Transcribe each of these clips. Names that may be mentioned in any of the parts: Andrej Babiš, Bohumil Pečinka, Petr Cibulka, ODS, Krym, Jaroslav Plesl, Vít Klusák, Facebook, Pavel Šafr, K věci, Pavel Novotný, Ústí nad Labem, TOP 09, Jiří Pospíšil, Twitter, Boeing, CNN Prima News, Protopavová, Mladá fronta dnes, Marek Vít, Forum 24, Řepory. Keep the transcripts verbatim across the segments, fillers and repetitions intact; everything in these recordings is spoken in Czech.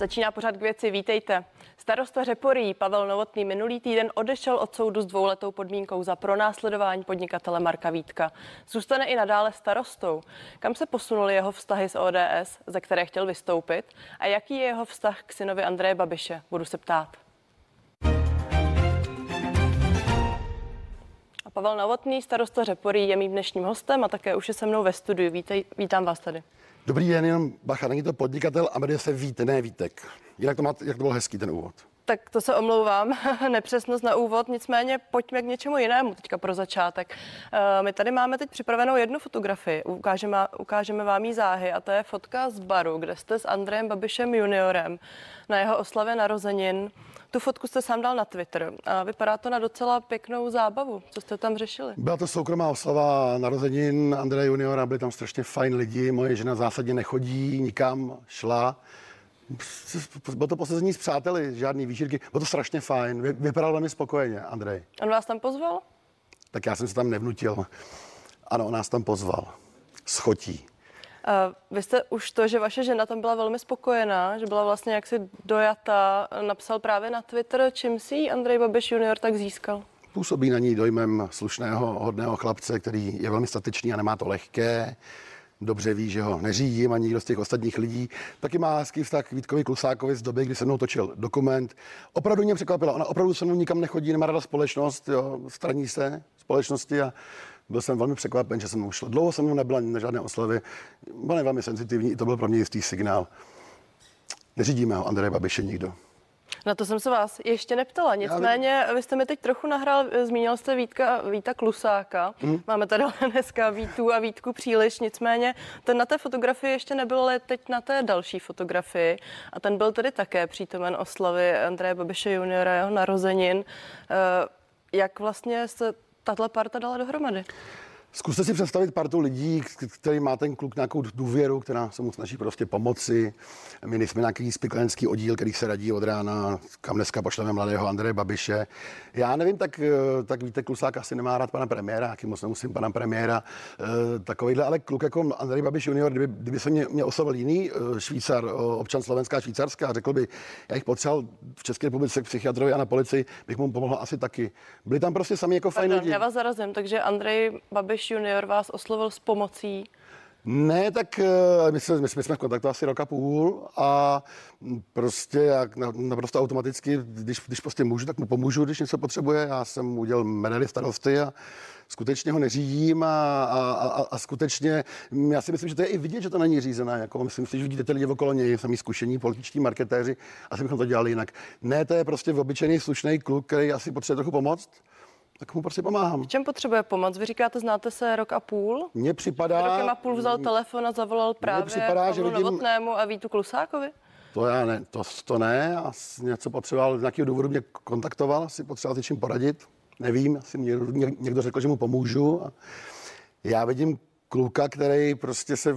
Začíná pořad K věci, vítejte. Starosta Řepory Pavel Novotný minulý týden odešel od soudu s dvouletou podmínkou za pronásledování podnikatele Marka Vítka. Zůstane i nadále starostou. Kam se posunuly jeho vztahy s O D S, ze které chtěl vystoupit, a jaký je jeho vztah k synovi Andreje Babiše? Budu se ptát. A Pavel Novotný, starosta Řepory, je mým dnešním hostem a také už je se mnou ve studiu. Vítej, vítám vás tady. Dobrý den, jenom bacha, není to podnikatel a jmenuje se Vít, ne Vítek. Jinak to, má, jak to byl hezký ten úvod. Tak to se omlouvám, nepřesnost na úvod, nicméně pojďme k něčemu jinému teďka pro začátek. My tady máme teď připravenou jednu fotografii, ukážeme, ukážeme vám jí záhy, a to je fotka z baru, kde jste s Andrejem Babišem juniorem na jeho oslavě narozenin. Tu fotku jste sám dal na Twitter a vypadá to na docela pěknou zábavu. Co jste tam řešili? Byla to soukromá oslava narozenin Andreje juniora, byli tam strašně fajn lidi, moje žena zásadně nechodí, nikam, šla. Bylo to posezení s přáteli, žádný výšírky, bylo to strašně fajn, vypadal velmi spokojeně Andrej. On vás tam pozval? Tak já jsem se tam nevnutil. Ano, on nás tam pozval. Schotí. Uh, vy jste už to, že vaše žena tam byla velmi spokojená, že byla vlastně jaksi dojata, napsal právě na Twitter, čím si ji Andrej Babiš junior tak získal. Působí na ní dojmem slušného, hodného chlapce, který je velmi statečný a nemá to lehké. Dobře ví, že ho neřídím ani nikdo z těch ostatních lidí. Taky má hezký vztah k Vítkovi Klusákovi z doby, kdy se mnou točil dokument. Opravdu mě překvapila, ona opravdu se mnou nikam nechodí, nemá rada společnost, jo, straní se společnosti a byl jsem velmi překvapen, že jsem mu šel. Dlouho jsem mu nebyla na žádné oslavy, byla velmi senzitivní, i to byl pro mě jistý signál. Neřídíme ho, Andreje Babiše, nikdo. Na to jsem se vás ještě neptala, nicméně vy jste mi teď trochu nahrál, zmínil jste Vítka, Víta Klusáka, hmm. Máme tady dneska Vítu a Vítku příliš, nicméně ten na té fotografii ještě nebyl, ale teď na té další fotografii a ten byl tedy také přítomen oslavy Andreje Babiše juniora, jeho narozenin. Jak vlastně se tato parta dala dohromady? Zkuste si představit partu lidí, který má ten kluk nějakou důvěru, která se mu snaží prostě pomoci. My nejsme nějaký spiklenský oddíl, který se radí od rána, kam dneska pošleme mladého Andreje Babiše. Já nevím, tak, tak víte, Klusák asi nemá rád pana premiéra, taky moc nemusím pana premiéra, takovejhle, ale kluk jako Andrej Babiš junior, kdyby, kdyby se mě, mě oslovil jiný Švýcar, občan Slovenská Švýcarska, a řekl by, já jich potřeboval v České republice k psychiatrovi a na policii, bych mu pomohl asi taky. Byli tam prostě sami jako fajn lidi. Já vás zarazím, takže Andrej Babiš junior vás oslovil s pomocí? Ne, tak my jsme, my jsme v kontaktu asi rok a půl a prostě jak naprosto automaticky, když, když prostě můžu, tak mu pomůžu, když něco potřebuje. Já jsem udělal medaili starosty a skutečně ho neřídím a, a, a, a skutečně, já si myslím, že to je i vidět, že to není řízené. Jako myslím si, že vidíte ty lidi okolo něj, samý zkušení političtí marketéři, asi bychom to dělali jinak. Ne, to je prostě obyčejný slušný kluk, který asi potřebuje trochu pomoct. Tak mu prostě pomáhám. V čem potřebuje pomoc? Vy říkáte, znáte se rok a půl? Mně připadá... Rokem a půl vzal telefon a zavolal právě připadá, Pavlu že vidím... Novotnému a Vítu Klusákovi? To já ne, to, to ne. Asi něco potřeboval, z nějakého důvodu mě kontaktoval, asi potřeboval s něčím poradit. Nevím, asi mě někdo řekl, že mu pomůžu. Já vidím kluka, který prostě se,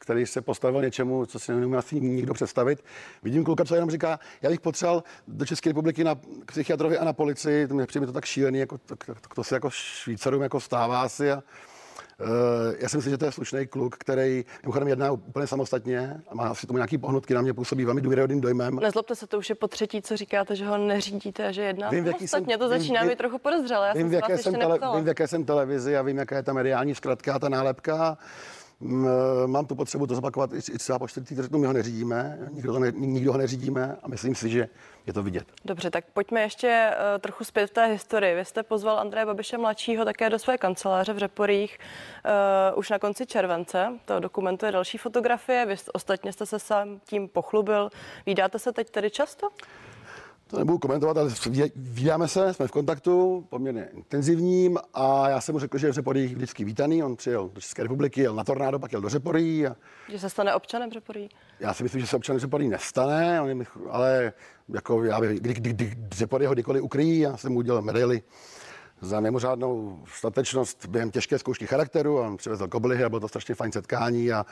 který se postavil něčemu, co si nemůžu asi nikdo představit. Vidím kluka, co jenom říká, já bych potřeboval do České republiky na psychiatrovi a na policii, to mě přijde to tak šílený, jako, to, to se jako Švýcarům jako stává asi. A, uh, já si myslím, že to je slušný kluk, který mimochodem jedná úplně samostatně a má asi tomu nějaký pohnutky, na mě působí velmi důvěryhodným dojmem. Nezlobte se, to už je po třetí, co říkáte, že ho neřídíte a že jedná samostatně, to začíná být trochu podezřelé. Já vím, jsem v jaké, jsem tele, vím v jaké jsem televizi a vím, jaká je ta mediální zkratka, ta nálepka. Mám tu potřebu to zopakovat i třeba po čtvrtý, řeknu, my ho neřídíme, nikdo, ne, nikdo ho neřídíme a myslím si, že je to vidět. Dobře, tak pojďme ještě uh, trochu zpět v té historii. Vy jste pozval Andreje Babiše mladšího také do své kanceláře v Řeporích uh, už na konci července, to dokumentuje další fotografie, vy ostatně jste se sám tím pochlubil. Vídáte se teď tedy často? To nebudu komentovat, ale vídáme se, jsme v kontaktu poměrně intenzivním a já jsem mu řekl, že je v Řeporích vždycky vítaný. On přijel do České republiky, jel na tornádo, pak jel do Řeporí. A... Že se stane občanem Řeporí? Já si myslím, že se občanem Řeporí nestane, ale jako já bych, kdy, kdy, kdy Řepory ho kdykoliv ukryjí, já jsem mu udělal medaili za mimořádnou statečnost během těžké zkoušky charakteru. On přivezl koblihy a bylo to strašně fajn setkání a,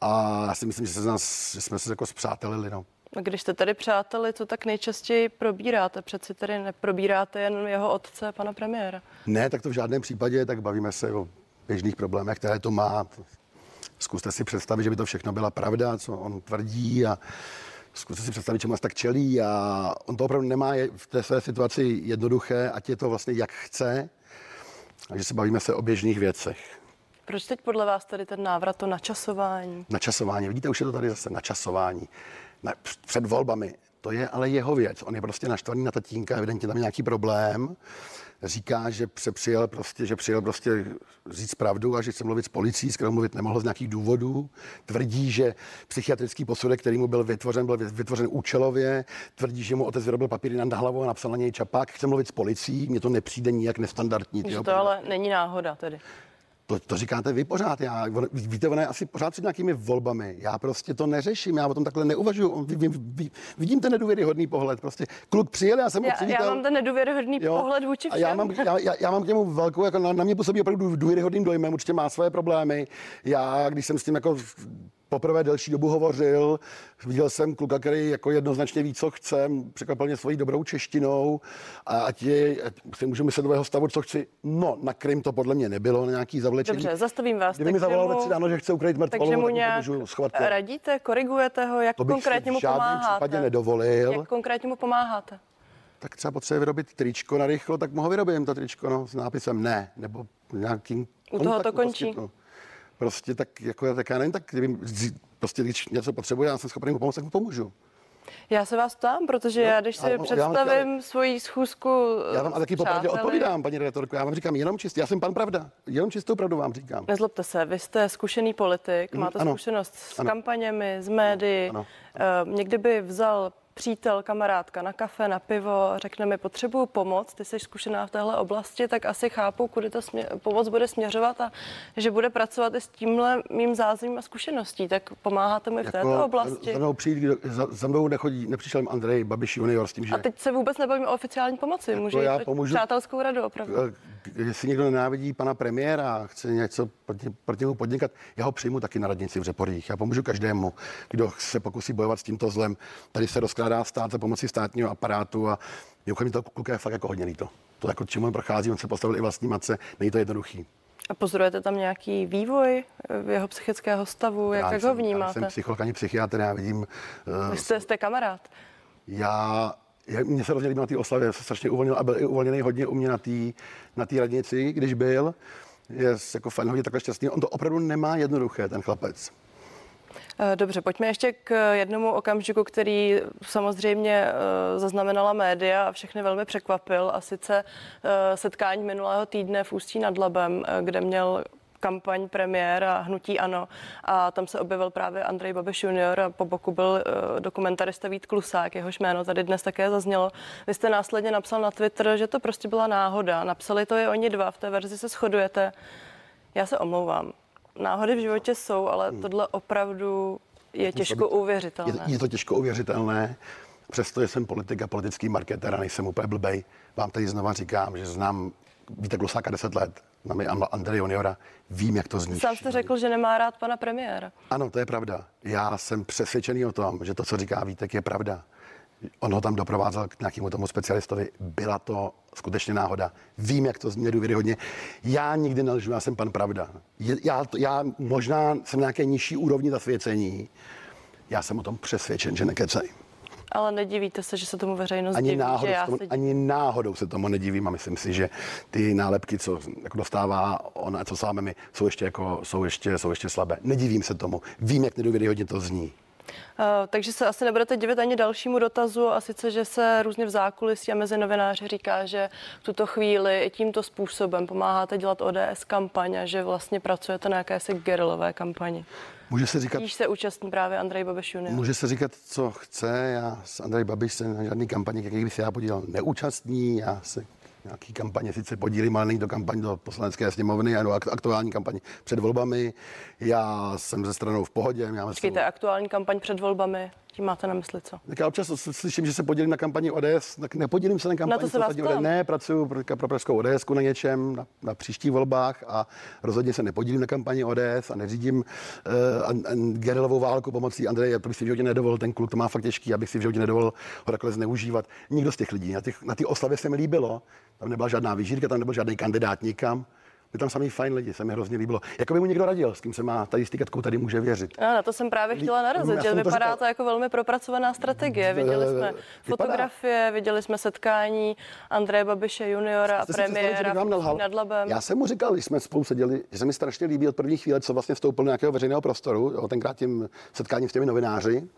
a já si myslím, že, se z nás, že jsme se jako zpřátelili. No. Když jste tady přáteli, co tak nejčastěji probíráte? Přeci tady neprobíráte jen jeho otce, pana premiéra. Ne, tak to v žádném případě, tak bavíme se o běžných problémech, které to má. Zkuste si představit, že by to všechno byla pravda, co on tvrdí a zkuste si představit, čemu tak čelí, a on to opravdu nemá v té své situaci jednoduché, ať je to vlastně jak chce, takže se bavíme se o běžných věcech. Proč teď podle vás tady ten návrat, to načasování? Načasování, vidíte, už je to tady zase načasování. Na, před volbami, to je ale jeho věc. On je prostě naštvaný na tatínka, evidentně tam je nějaký problém. Říká, že přijel prostě, že přijel prostě říct pravdu a že chce mluvit s policií, s kterou mluvit nemohl z nějakých důvodů. Tvrdí, že psychiatrický posudek, který mu byl vytvořen, byl vytvořen účelově. Tvrdí, že mu otec vyrobil papíry nad hlavou a napsal na něj čapák. Chce mluvit s policií, mně to nepřijde nijak nestandardní. Že to ale není náhoda tedy. To, to říkáte vy pořád. Já, víte, ono je asi pořád před nějakými volbami. Já prostě to neřeším, já o tom takhle neuvažuju. Vidím ten nedůvěryhodný pohled. Prostě kluk přijel, já jsem já, přivítal, já mám ten nedůvěryhodný jo, pohled vůči všem. Já mám, já, já, já mám k němu velkou, jako na, na mě působí opravdu důvěryhodným dojmem, určitě má své problémy. Já, když jsem s tím jako poprvé delší dobu hovořil, viděl jsem kluka, který jako jednoznačně ví, co chce, překvapil mě svojí dobrou češtinou a ať je, ať si můžu myslet do mého stavu, co chci. No, na Krym to podle mě nebylo, na nějaký zavlečení. Dobře, zastavím vás. Kdyby mi zavolal ve tři ráno, že chce ukrýt mrtvolu, tak můžu schovat. Radíte, korigujete ho, jak konkrétně mu pomáháte? Nedovolil. Jak konkrétně mu pomáháte? Tak třeba potřebuje vyrobit tričko na rychlo, tak mu ho vyrobím to tričko, no, s nápisem ne, nebo nějakým. U toho to končí. Poskytnu. Prostě tak, jako tak já nevím, tak kdyby, prostě když něco potřebuje, já jsem schopný mu pomoct, tak mu pomůžu. Já se vás ptám, protože no, já, když si já, představím já, svoji schůzku já vám ale taky popravdě odpovídám, paní redaktorko, já vám říkám jenom čistě, já jsem pan pravda, jenom čistou pravdu vám říkám. Nezlobte se, vy jste zkušený politik, mm, máte ano, zkušenost s ano, kampaněmi, s médii, ano, ano. Uh, někdy by vzal přítel, kamarádka na kafe, na pivo, řekne mi, potřebuju pomoc, ty jsi zkušená v téhle oblasti, tak asi chápu, kudy ta smě- pomoc bude směřovat a že bude pracovat i s tímhle mým zázemím a zkušeností, tak pomáháte mi v jako této oblasti. Za mnou, přijít, za, za mnou nechodí, nepřišel jim Andrej Babiš junior s tím, že... A teď se vůbec nebavím o oficiální pomoci, jako můžu jít pomůžu... přátelskou radu opravdu. Jestli někdo nenávidí pana premiéra a chce něco proti, proti němu podnikat, já ho přijmu taky na radnici v Řeporích. Já pomůžu každému, kdo se pokusí bojovat s tímto zlem. Tady se rozkládá stát za pomocí státního aparátu a mimochodem toho kluka je fakt jako hodně líto. To jako čím on prochází, on se postavil i vlastní matce, není to jednoduchý. A pozorujete tam nějaký vývoj jeho psychického stavu, já jak nejsem, ho vnímáte? Já jsem psycholog, ani psychiatr, já vidím... Vy jste, jste kamarád. Já... Mně se hrozně líbilo na té oslavě, se strašně uvolnil a byl i uvolněný hodně u mě na té na té radnici, když byl. Je jako fajn hodně takhle šťastný. On to opravdu nemá jednoduché, ten chlapec. Dobře, pojďme ještě k jednomu okamžiku, který samozřejmě zaznamenala média a všechny velmi překvapil. A sice setkání minulého týdne v Ústí nad Labem, kde měl kampaň premiér a hnutí ANO a tam se objevil právě Andrej Babiš junior a po boku byl uh, dokumentarista Vít Klusák, jehož jméno tady dnes také zaznělo. Vy jste následně napsal na Twitter, že to prostě byla náhoda. Napsali to je oni dva, v té verzi se shodujete. Já se omlouvám. Náhody v životě jsou, ale hmm. tohle opravdu je těžko uvěřitelné. Je, je to těžko uvěřitelné, přesto jsem politik a politický marketér a nejsem úplně blbej. Vám tady znova říkám, že znám Víta Klusáka deset let. Na mě Andrej juniora, vím, jak to zní. Sám jste řekl, že nemá rád pana premiéra. Ano, to je pravda. Já jsem přesvědčený o tom, že to, co říká Vítek, je pravda. On ho tam doprovázel k nějakému tomu specialistovi. Byla to skutečně náhoda. Vím, jak to zní nedůvěryhodně. Já nikdy nelžu, já jsem pan pravda. Já, já možná jsem na nějaké nižší úrovni zasvěcení. Já jsem o tom přesvědčen, že nekecej. Ale nedivíte se, že se tomu veřejnost ani diví, náhodou, že já tomu, se... Ani náhodou se tomu nedivím a myslím si, že ty nálepky, co jako dostává on a co sám my, jsou ještě, jako, jsou, ještě, jsou ještě slabé. Nedivím se tomu. Vím, jak nedůvěryhodně to zní. Uh, takže se asi nebudete divit ani dalšímu dotazu a sice, že se různě v zákulisí a mezi novináři říká, že v tuto chvíli tímto způsobem pomáháte dělat O D S kampaň a že vlastně pracujete na jakési gerilové kampani. Může se říkat, když se účastní právě Andrej Babiš junior. Může se říkat, co chce. Já s Andrej Babiš se na žádný kampaně, který bych se já podílal, neúčastní. Já se nějaký kampaně sice podílím, ale není to kampaň do poslanecké sněmovny a do aktuální kampaně před volbami. Já jsem ze stranou v pohodě. Počkejte, jsem... aktuální kampaň před volbami, tím máte na mysli co? Tak já občas slyším, že se podílím na kampani O D S, tak nepodílím se na kampani. Na to se vás ptám. Ne, pracuju pro, pro pražskou O D S ku na něčem, na, na příští volbách a rozhodně se nepodílím na kampani O D S a neřídím uh, gerilovou válku pomocí Andreje, to bych si v životě nedovolil, ten kluk to má fakt těžký, abych si v životě nedovolil ho takhle zneužívat. Nikdo z těch lidí, na, těch, na ty oslavě se mi líbilo, tam nebyla žádná výžírka, tam nebyl žádný kandidát nikam. je tam samý fajn lidi, se mi hrozně líbilo. Jakoby mu někdo radil, s kým se má tady stýkat, komu tady může věřit. A na to jsem právě chtěla narazit, že vypadá to jako velmi propracovaná strategie. Viděli jsme fotografie, viděli jsme setkání Andreje Babiše juniora a premiéra nad Labem. Já jsem mu říkal, když jsme spolu seděli, že se mi strašně líbí od první chvíle, co vlastně vstoupil do nějakého veřejného prostoru, tenkrát tím setkáním s těmi novináři.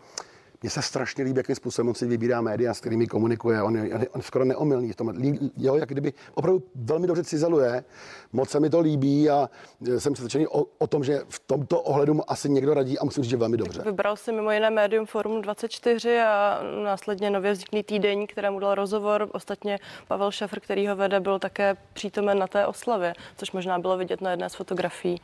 Mně se strašně líbí, jakým způsobem on si vybírá média, s kterými komunikuje. On je, on je skoro neomylný v tom. Jo, jak kdyby opravdu velmi dobře cizeluje. Moc se mi to líbí a jsem přesvědčený o, o tom, že v tomto ohledu mu asi někdo radí a musím říct, že velmi dobře. Tak vybral si mimo jiné médium Forum dvacet čtyři a následně nově vzniklý týdeník, kterému dal rozhovor. Ostatně Pavel Šafr, který ho vede, byl také přítomen na té oslavě, což možná bylo vidět na jedné z fotografií.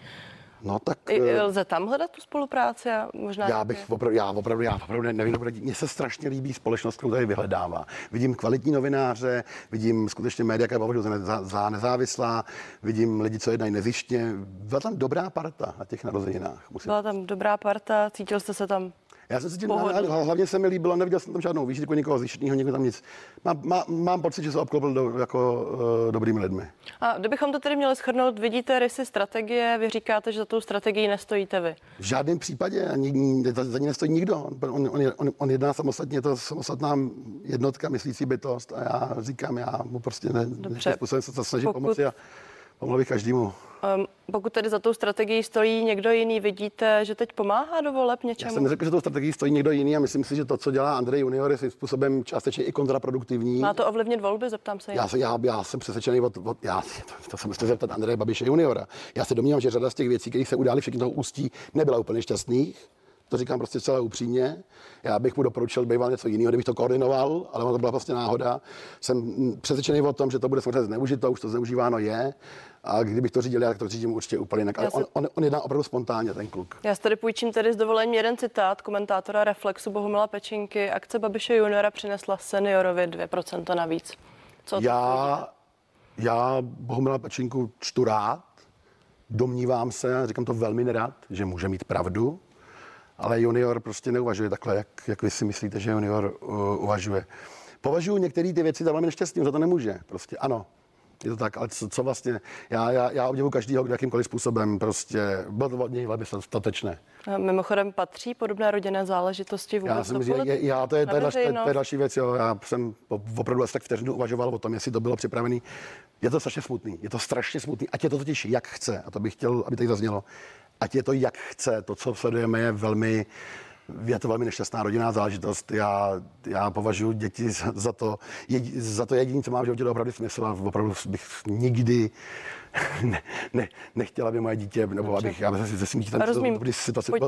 No tak lze tam hledat tu spolupráci a možná já bych opravdu, já opravdu, já opravdu nevím, mně se strašně líbí společnost, kterou tady vyhledává. Vidím kvalitní novináře, vidím skutečně média, která považují za, za nezávislá, vidím lidi, co jednají nezištně. Byla tam dobrá parta na těch narozeninách. Musím Byla tam dobrá parta, cítil jste se tam? Já jsem cítil, hlavně se mi líbilo, neviděl jsem tam žádnou výšitku, nikoho zjištního, nikoho tam nic. Mám, má, mám pocit, že se obklopil do, jako uh, dobrými lidmi. A kdybychom to tedy měli shrnout, vidíte rysy strategie, vy říkáte, že za tou strategií nestojíte vy. V žádném případě, ani, za, za ní nestojí nikdo. On, on, on, on jedná samostatně, je to samostatná jednotka, myslící bytost a já říkám, já mu prostě ne, způsobem se snažit Pokud... pomoci a pomohl bych každému. Um, pokud tedy za tou strategií stojí někdo jiný, vidíte, že teď pomáhá do voleb něčemu? Já jsem neřekl, že tou strategií stojí někdo jiný a myslím si, že to, co dělá Andrej junior, je svým způsobem částečně i kontraproduktivní. Má to ovlivnit volby, zeptám se. Já, já, já jsem přesvědčený od, od já, to, to se musíte zeptat Andreje Babiše juniora. Já se domnívám, že řada z těch věcí, které se udály všechny toho ústí, nebyla úplně šťastných. To říkám prostě celé upřímně. Já bych mu doporučil býval něco jiného, kdybych to koordinoval, ale to byla prostě náhoda. Jsem přesvědčený o tom, že to bude samozřejmě zneužito, už to zneužíváno je. A kdybych to řídil, já tak to řídím určitě úplně jinak. Ale on, on, on jedná opravdu spontánně, ten kluk. Já si tady půjčím tedy s dovolením jeden citát komentátora Reflexu Bohumila Pečinky. Akce Babiše juniora přinesla seniorovi dvě procenta navíc. Co já, já Bohumila Pečinku čtu rád, domnívám se, říkám to velmi nerad, že může mít pravdu. Ale junior prostě neuvažuje takhle, jak, jak vy si myslíte, že junior uh, uvažuje. Považuji některé ty věci za velmi nešťastný, za to nemůže. Prostě ano, je to tak, ale co, co vlastně, já, já, já obdivuji každýho jakýmkoliv způsobem, prostě bylo to od něj velmi statečné. Mimochodem patří podobné rodinné záležitosti vůbec? Já si myslím, že já, to je další věc, jo, já jsem opravdu asi tak vteřinu uvažoval o tom, jestli to bylo připravené. Je to strašně smutný, je to strašně smutný, ať je to totiž jak chce, a to bych chtěl, aby tady zaznělo. Ať je to, jak chce. To, co sledujeme, je velmi, je to velmi nešťastná rodinná záležitost. Já, já považuji děti za to, je, za to jediné, co má v životě opravdu smysl. A opravdu bych nikdy ne, ne, nechtěla, aby moje dítě, nebo abych, já bych se smítila. Rozumím.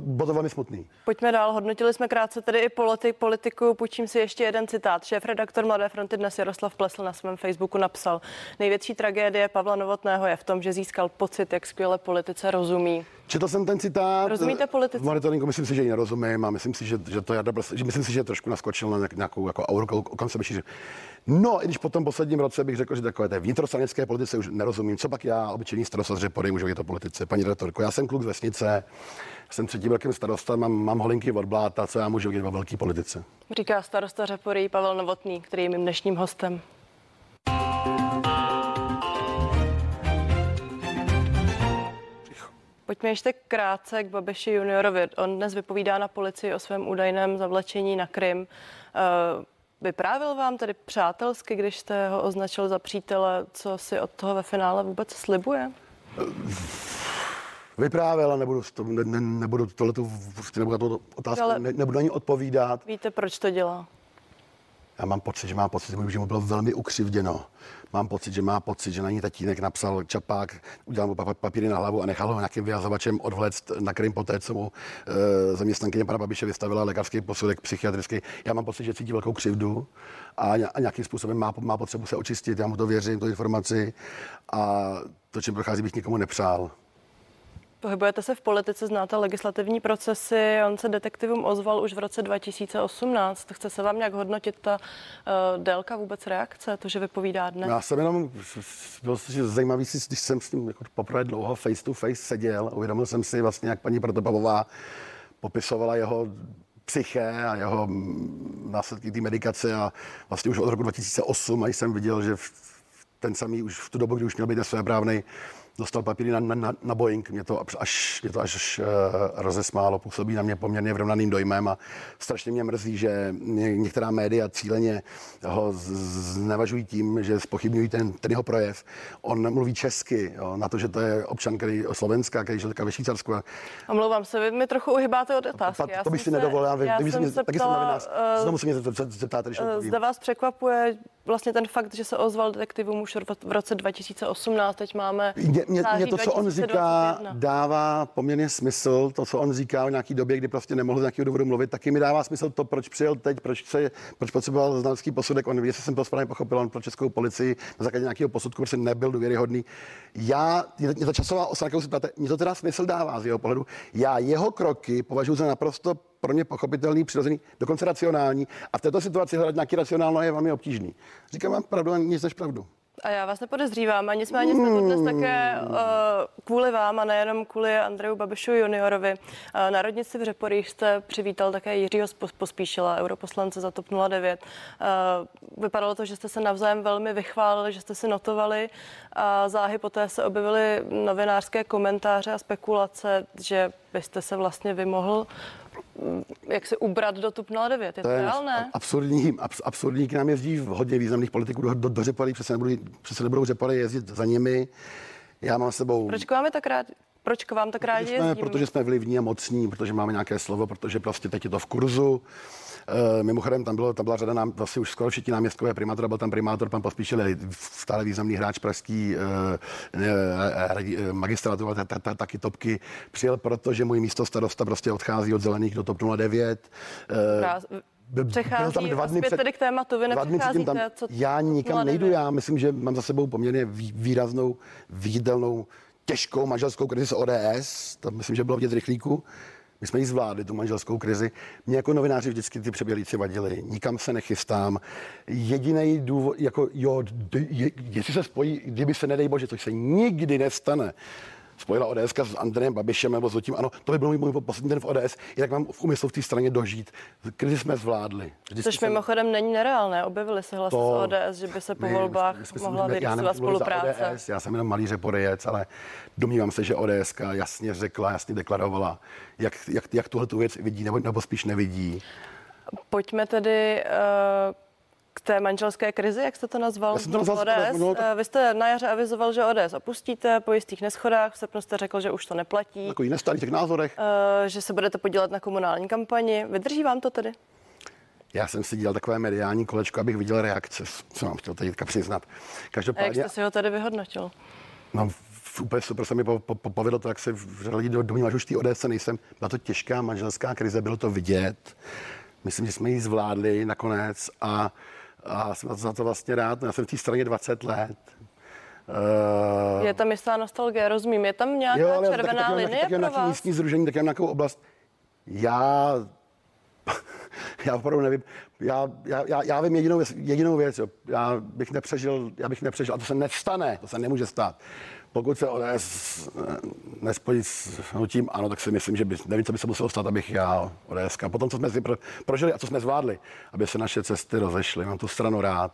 Bylo to velmi smutný. Pojďme dál. Hodnotili jsme krátce tedy i politiku. Půjčím si ještě jeden citát. Šéfredaktor Mladé fronty Dnes Jaroslav Plesl na svém Facebooku napsal: největší tragédie Pavla Novotného je v tom, že získal pocit, jak skvěle politice rozumí. Četl jsem ten citát. Rozumíte politice? V monitoringu myslím si, že ji nerozumím a myslím si, že, že to Jarda Plesl, že myslím si, že trošku naskočil na nějakou jako auru, kam se běží. No, i když po tom posledním roce bych řekl, že takové té vnitrostranické politice už nerozumím. Co pak já, obyčejný starosta z Řepory, můžu být to politice. Paní redaktorko, já jsem kluk z vesnice, jsem třetím rokem starosta, mám, mám holinky od bláta, co já můžu být ve velký politice. Říká starosta Řepory Pavel Novotný, který je mým dnešním hostem. Pojďme ještě krátce k Babiši juniorovi. On dnes vypovídá na policii o svém údajném zavlečení na Krym. Vyprávil vám tedy přátelsky, když jste ho označil za přítele, co si od toho ve finále vůbec slibuje? Vyprávěl a nebudu, ne, ne, nebudu tohletu, nebudu otázku, ne, nebudu na ní odpovídat. Víte, proč to dělá? Já mám pocit, že má pocit, že mu bylo velmi ukřivděno. Mám pocit, že má pocit, že na ní tatínek napsal čapák, udělal mu papíry na hlavu a nechal ho nějakým vyhazovačem odvléct na Krym poté, co mu e, zaměstnankyně pana Babiše vystavila lékařský posudek psychiatrický. Já mám pocit, že cítí velkou křivdu a nějakým způsobem má, má potřebu se očistit. Já mu to věřím, tu informaci, a to, čím prochází, bych nikomu nepřál. Pohybujete se v politice, znáte legislativní procesy, on se detektivům ozval už v roce dva tisíce osmnáct. Chce se vám nějak hodnotit ta uh, délka vůbec reakce, to, že vypovídá dnes? Já jsem jenom, bylo zajímavý, když jsem s ním jako poprvé dlouho face to face seděl, uvědomil jsem si vlastně, jak paní Protopavová popisovala jeho psyché a jeho následky té medikace, a vlastně už od roku dva tisíce osm, a jsem viděl, že v ten samý už v tu dobu, kdy už měl být nesvéprávnej, dostal papíry na, na, na Boeing. Mě to až, mě to až uh, rozesmálo, působí na mě poměrně vrovnaným dojmem a strašně mě mrzí, že některá média cíleně ho znevažují tím, že zpochybňují ten, ten jeho projev. On mluví česky, jo, na to, že to je občan, který Slovenska, který žil ve Švýcarsku. Omlouvám se, vy mi trochu uhybáte od otázky. To bych si nedovolila, taky jsem novinář. Znovu se mě zeptáte, když odpovím. Zda vás překvapuje vlastně ten fakt, že se ozval detektivům už v roce dva tisíce osmnáct, teď máme září to, co on říká, dává poměrně smysl, to, co on říká o nějaký době, kdy prostě nemohl z nějakého důvodu mluvit, taky mi dává smysl to, proč přijel teď, proč, se, proč potřeboval znalecký posudek, on, jestli jsem to správně pochopil, on pro českou policii na základě nějakého posudku prostě nebyl důvěryhodný. Já, mě ta časová osa, kterou si ptáte, mě to teda smysl dává z jeho pohledu, já jeho kroky považuji za naprosto pro mě pochopitelný, přirozený, dokonce racionální. A v této situaci hledat nějaký racionálno je velmi obtížný. Říkám vám pravdu a nic než pravdu. A já vás nepodezřívám, a nicméně jsme tu dnes také uh, kvůli vám a nejenom kvůli Andreju Babišu juniorovi. Uh, na radnici v Řeporích jste přivítal také Jiřího Pospíšila, europoslance za TOP nula devět. Uh, vypadalo to, že jste se navzájem velmi vychválili, že jste si notovali a záhy poté se objevily novinářské komentáře a spekulace, že byste se vlastně vymohl jak se ubrat do TOP nula devět, je to reálné? Absurdní, abs, absurdní, k nám jezdí hodně významných politiků do, do, do Řepory, přece nebudou, přece nebudou Řepory jezdit za nimi. Já mám s sebou... Proč k vám je tak rád? Proč k vám tak rádi jezdíme? Protože jsme vlivní a mocní, protože máme nějaké slovo, protože prostě teď je to v kurzu. E, mimochodem tam, bylo, tam byla řada nám, vlastně už skoro všichni náměstkové primátora, byl tam primátor, pan Pospíšil, stále významný hráč pražský, e, e, magistrátu, ta, ta, ta, taky topky, přijel, protože můj místo starosta prostě odchází od zelených do TOP nula devět. E, Přechází a zpět před, tedy k tématu, vy nepřecházíte, co... Já nikam nejdu, já myslím, že mám za sebou poměrně výraznou, výdelnou, těžkou manželskou krizi s O D S, to myslím, že bylo vidět z rychlíku. My jsme ji zvládli, tu manželskou krizi. Mě jako novináři vždycky ty přeběhlíci vadili. Nikam se nechystám. Jediný důvod, jako jo, je, jestli se spojí, kdyby se, nedej bože, což se nikdy nestane, spojila ODSka s Andrejem Babišem nebo s tím, ano, to by byl můj, můj poslední den v O D S, jinak mám v úmyslu v té straně dožít. Krizi jsme zvládli. Vždycky což jsem... mimochodem není nereálné, objevily se hlasy to... z O D S, že by se po my, volbách my, my, mohla vyrýsovat spolupráce. O D S, já jsem jenom malý řeporyjec, ale domnívám se, že ODSka jasně řekla, jasně deklarovala, jak, jak, jak tuhle tu věc vidí nebo, nebo spíš nevidí. Pojďme tedy... Uh... K té manželské krizi, jak jste to nazval? To nazval O D S. No, tak... Vy jste na jaře avizoval, že O D S opustíte po jistých neschodách. V srpnu jste řekl, že už to neplatí. Takový nestálý těch názorech. Že se budete podílet na komunální kampani. Vydrží vám to tedy? Já jsem si dělal takové mediální kolečko, abych viděl reakce, co mám chtěl teďka přiznat. Každopádně... A jak jste si ho tady vyhodnotil? No, úplně super se mi po, po, povedlo to, jak se lidi domnívají, že už té O D S nejsem. Byla to těžká manželská krize, bylo to vidět. Myslím, že jsme ji zvládli nakonec a A jsem za to vlastně rád, já jsem v té straně dvacet let. Uh... Je tam jistá nostalgie, rozumím. Je tam nějaká jo, červená taky, linie pro vás? Nějaký místní sdružení, tak já mám nějakou oblast. Já... já opravdu nevím. Já, já, já, já vím jedinou, jedinou věc. Jo. Já bych nepřežil, já bych nepřežil. A to se nestane, to se nemůže stát. Pokud se O D S nespojí s hnutím ano, tak si myslím, že by, nevím, co by se muselo stát, abych já O D S. Potom, co jsme si pro, prožili a co jsme zvládli, aby se naše cesty rozešly. Mám tu stranu rád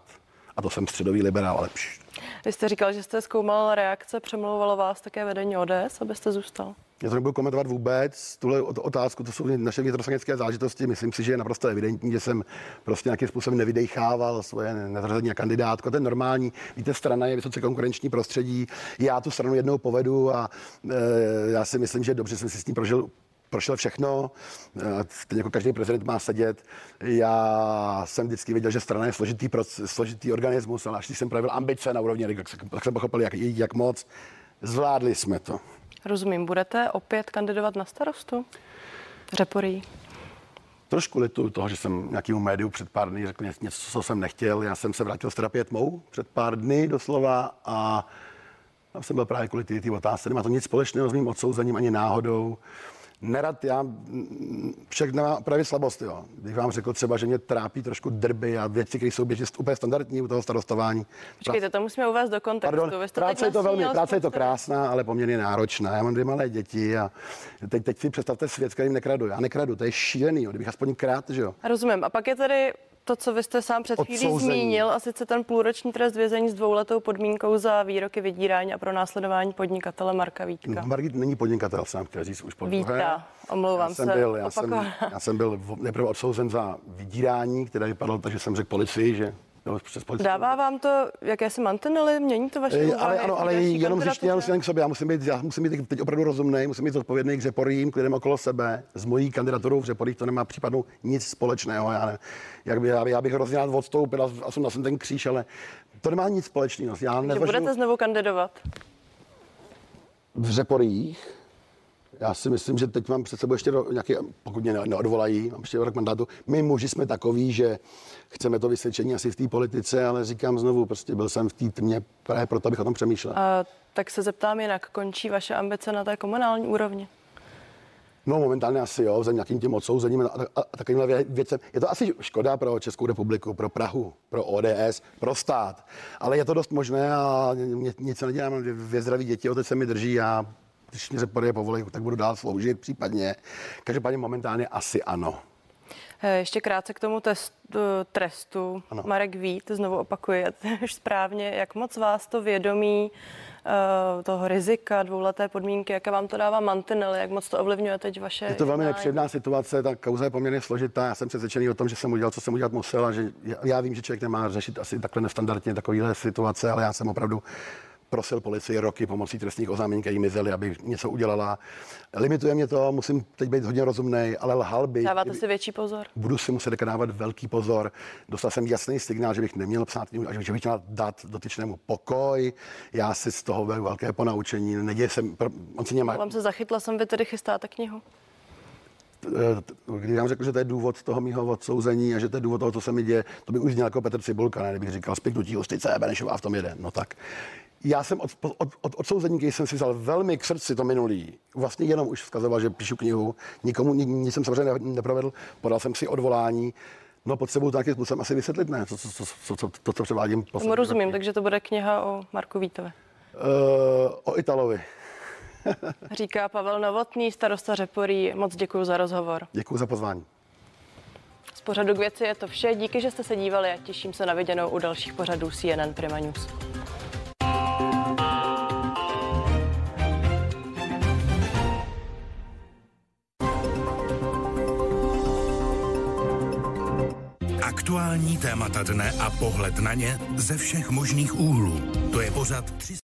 a to jsem středový liberál, ale pšt. Vy jste říkal, že jste zkoumal reakce, přemlouvalo vás také vedení O D S, abyste zůstal? Já to nebudu komentovat vůbec, tuhle otázku, to jsou naše vnitrostanické záležitosti. Myslím si, že je naprosto evidentní, že jsem prostě nějakým způsobem nevydechával svoje nezařazení a kandidátko. To je normální. Víte, strana je vysoce konkurenční prostředí. Já tu stranu jednou povedu a e, já si myslím, že dobře jsem si s tím prožil. Prošel všechno, teď jako každý prezident má sedět. Já jsem vždycky věděl, že strana je složitý, proces, složitý organismus, ale až když jsem projevil ambice na úrovni, tak jsem pochopil, jak, jak moc. Zvládli jsme to. Rozumím, budete opět kandidovat na starostu v Řeporí? Trošku lituju toho, že jsem nějakému médiu před pár dny řekl něco, co jsem nechtěl. Já jsem se vrátil z terapie tmou před pár dny doslova a tam jsem byl právě kvůli ty, ty otázky. Nemá to nic společného s mým odsouzením ani náhodou. Nerad, já všechno mám právě slabost, jo. Když vám řekl třeba, že mě trápí trošku drby a věci, které jsou běžně úplně standardní u toho starostování. Počkejte, to musíme uvést do kontextu. Pardon, práce je to velmi, práce je to krásná, ale poměrně náročná. Já mám dvě malé děti a teď, teď si představte svět, kterým nekradu. Já nekradu, to je šílený, jo. Kdybych aspoň krát, že jo. Rozumím. A pak je tady to, co vy jste sám před chvílí zmínil, a sice ten půlroční trest vězení s dvouletou podmínkou za výroky vydírání a pronásledování podnikatele Marka Vítka. Mark Vít není podnikatel, sám chtěl říct už podruhé. Víta, omlouvám já jsem se. Byl, já, jsem, já jsem byl nejprve odsouzen za vydírání, které vypadalo tak, že jsem řekl policii, že... Dává vám to, jaké si mantinely, mění to vaše úvahy? Ale ano, ale jenom zjištěl jsem k sobě, já musím být, já musím být teď opravdu rozumnej, musím být odpovědný k Řeporím, k lidem okolo sebe, s mojí kandidaturou v Řeporích, to nemá případnou nic společného, já ne, jak by, já, já bych hrozně rád odstoupil a jsem na ten kříž, ale to nemá nic společného. Já nezvažu... Budete znovu kandidovat? V Řeporích? Já si myslím, že teď mám před sebou ještě nějaký, pokud mě neodvolají, mám ještě rok mandátu. My muži jsme takoví, že chceme to vysvědčení asi v té politice, ale říkám znovu, prostě byl jsem v té tmě, právě proto, abych o tom přemýšlel. A tak se zeptám jinak, končí vaše ambice na té komunální úrovni? No momentálně asi jo, za nějakým tím odsouzením a, a, a takovýmhle věcem. Je to asi škoda pro Českou republiku, pro Prahu, pro O D S, pro stát, ale je to dost možné a nic se nedělám, ve zdraví děti, otec se mi drží a když mě Řepory povolí, tak budu dál sloužit případně. Každopádně momentálně asi ano. Ještě krátce k tomu testu, trestu. Ano. Marek Vít, znovu opakuje už správně, jak moc vás to vědomí toho rizika, dvouleté podmínky, jaké vám to dává mantinely, jak moc to ovlivňuje teď vaše... Je to velmi nepříjemná situace, ta kauza je poměrně složitá. Já jsem přesvědčený o tom, že jsem udělal, co jsem udělat musel a že já vím, že člověk nemá řešit asi takhle nestandardně takovýhle situace, ale já jsem opravdu prosil policii roky pomocí trestních oznámení, které mizely, aby něco udělala. Limituje mě to, musím teď být hodně rozumnej, ale lhal bych. Dáváte si větší pozor? Budu si muset dávat velký pozor. Dostal jsem jasný signál, že bych neměl psát, že bych měl dát dotyčnému pokoj. Já si z toho beru velké ponaučení. Neděje se, on si nemá... Vám se zachytla, jsem vy tedy chystáte knihu? Když vám řekl, že to je důvod toho mýho odsouzení a že to je důvod toho, co se mi děje, to by už zněl jako Petr Cibulka, ne? Kdybych říkal spiknutí ústice, Benešová v tom jede. No tak. Já jsem od, od, od odsouzení, když jsem si vzal velmi k srdci to minulý, vlastně jenom už vzkazoval, že píšu knihu, nikomu nic ni, jsem samozřejmě neprovedl, podal jsem si odvolání, no pod sebou to nějakým způsobem asi vysvětlit ne, to, co, co, co, to, co převádím. Tomu rozumím, roky. Takže to bude kniha o Marku Vítovi. Uh, o Italovi. Říká Pavel Novotný, starosta Řeporí, moc děkuji za rozhovor. Děkuji za pozvání. Z pořadu K věci je to vše, díky, že jste se dívali a těším se na viděnou u dalších pořadů C N N Prima News. Aktuální témata dne a pohled na ně ze všech možných úhlů. To je pořad tři sta